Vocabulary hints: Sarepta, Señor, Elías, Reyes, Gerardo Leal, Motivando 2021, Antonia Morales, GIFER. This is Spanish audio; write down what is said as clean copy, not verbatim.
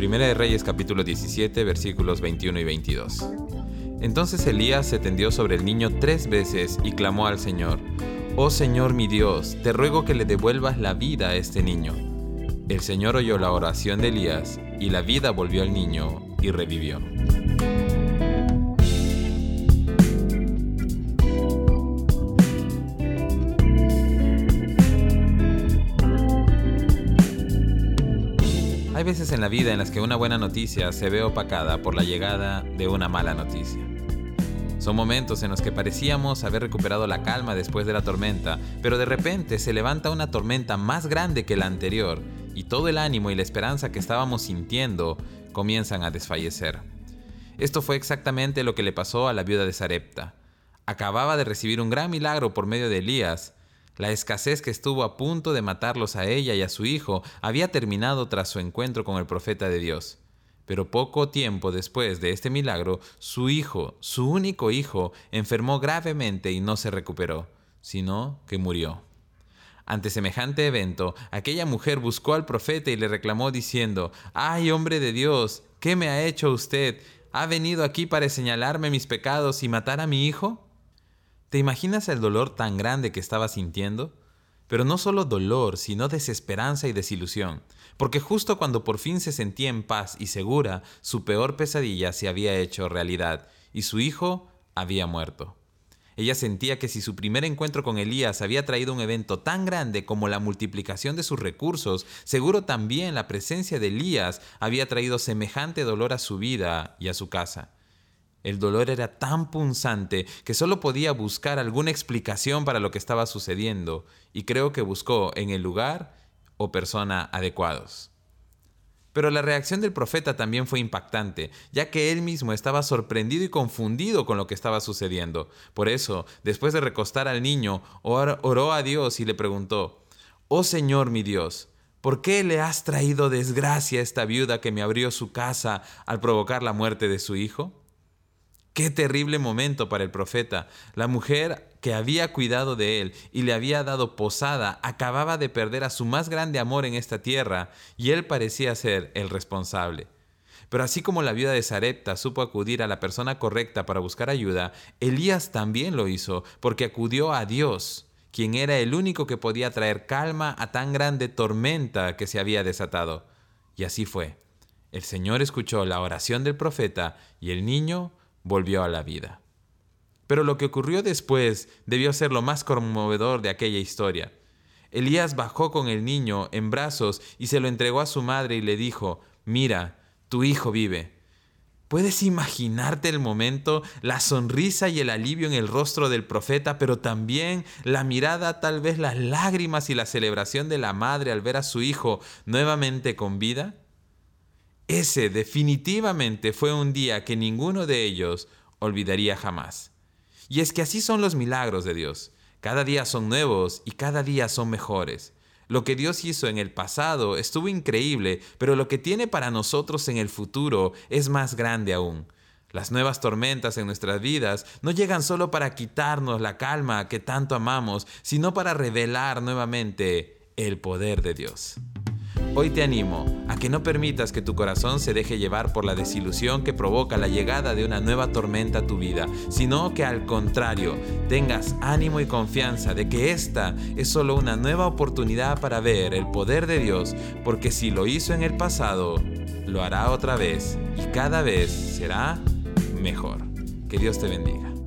Primera de Reyes capítulo 17, versículos 21 y 22. Entonces Elías se tendió sobre el niño 3 veces y clamó al Señor: «Oh Señor mi Dios, te ruego que le devuelvas la vida a este niño». El Señor oyó la oración de Elías, y la vida volvió al niño y revivió. Hay veces en la vida en las que una buena noticia se ve opacada por la llegada de una mala noticia. Son momentos en los que parecíamos haber recuperado la calma después de la tormenta, pero de repente se levanta una tormenta más grande que la anterior y todo el ánimo y la esperanza que estábamos sintiendo comienzan a desfallecer. Esto fue exactamente lo que le pasó a la viuda de Sarepta. Acababa de recibir un gran milagro por medio de Elías. La escasez que estuvo a punto de matarlos a ella y a su hijo había terminado tras su encuentro con el profeta de Dios. Pero poco tiempo después de este milagro, su hijo, su único hijo, enfermó gravemente y no se recuperó, sino que murió. Ante semejante evento, aquella mujer buscó al profeta y le reclamó diciendo: «¡Ay, hombre de Dios! ¿Qué me ha hecho usted? ¿Ha venido aquí para señalarme mis pecados y matar a mi hijo?». ¿Te imaginas el dolor tan grande que estaba sintiendo? Pero no solo dolor, sino desesperanza y desilusión, porque justo cuando por fin se sentía en paz y segura, su peor pesadilla se había hecho realidad y su hijo había muerto. Ella sentía que si su primer encuentro con Elías había traído un evento tan grande como la multiplicación de sus recursos, seguro también la presencia de Elías había traído semejante dolor a su vida y a su casa. El dolor era tan punzante que solo podía buscar alguna explicación para lo que estaba sucediendo, y creo que buscó en el lugar o persona adecuados. Pero la reacción del profeta también fue impactante, ya que él mismo estaba sorprendido y confundido con lo que estaba sucediendo. Por eso, después de recostar al niño, oró a Dios y le preguntó: «Oh Señor mi Dios, ¿por qué le has traído desgracia a esta viuda que me abrió su casa al provocar la muerte de su hijo?». ¡Qué terrible momento para el profeta! La mujer que había cuidado de él y le había dado posada acababa de perder a su más grande amor en esta tierra y él parecía ser el responsable. Pero así como la viuda de Sarepta supo acudir a la persona correcta para buscar ayuda, Elías también lo hizo porque acudió a Dios, quien era el único que podía traer calma a tan grande tormenta que se había desatado. Y así fue. El Señor escuchó la oración del profeta y el niño volvió a la vida. Pero lo que ocurrió después debió ser lo más conmovedor de aquella historia. Elías bajó con el niño en brazos y se lo entregó a su madre y le dijo: «Mira, tu hijo vive». ¿Puedes imaginarte el momento, la sonrisa y el alivio en el rostro del profeta, pero también la mirada, tal vez las lágrimas y la celebración de la madre al ver a su hijo nuevamente con vida? Ese definitivamente fue un día que ninguno de ellos olvidaría jamás. Y es que así son los milagros de Dios. Cada día son nuevos y cada día son mejores. Lo que Dios hizo en el pasado estuvo increíble, pero lo que tiene para nosotros en el futuro es más grande aún. Las nuevas tormentas en nuestras vidas no llegan solo para quitarnos la calma que tanto amamos, sino para revelar nuevamente el poder de Dios. Hoy te animo a que no permitas que tu corazón se deje llevar por la desilusión que provoca la llegada de una nueva tormenta a tu vida, sino que al contrario, tengas ánimo y confianza de que esta es solo una nueva oportunidad para ver el poder de Dios, porque si lo hizo en el pasado, lo hará otra vez y cada vez será mejor. Que Dios te bendiga.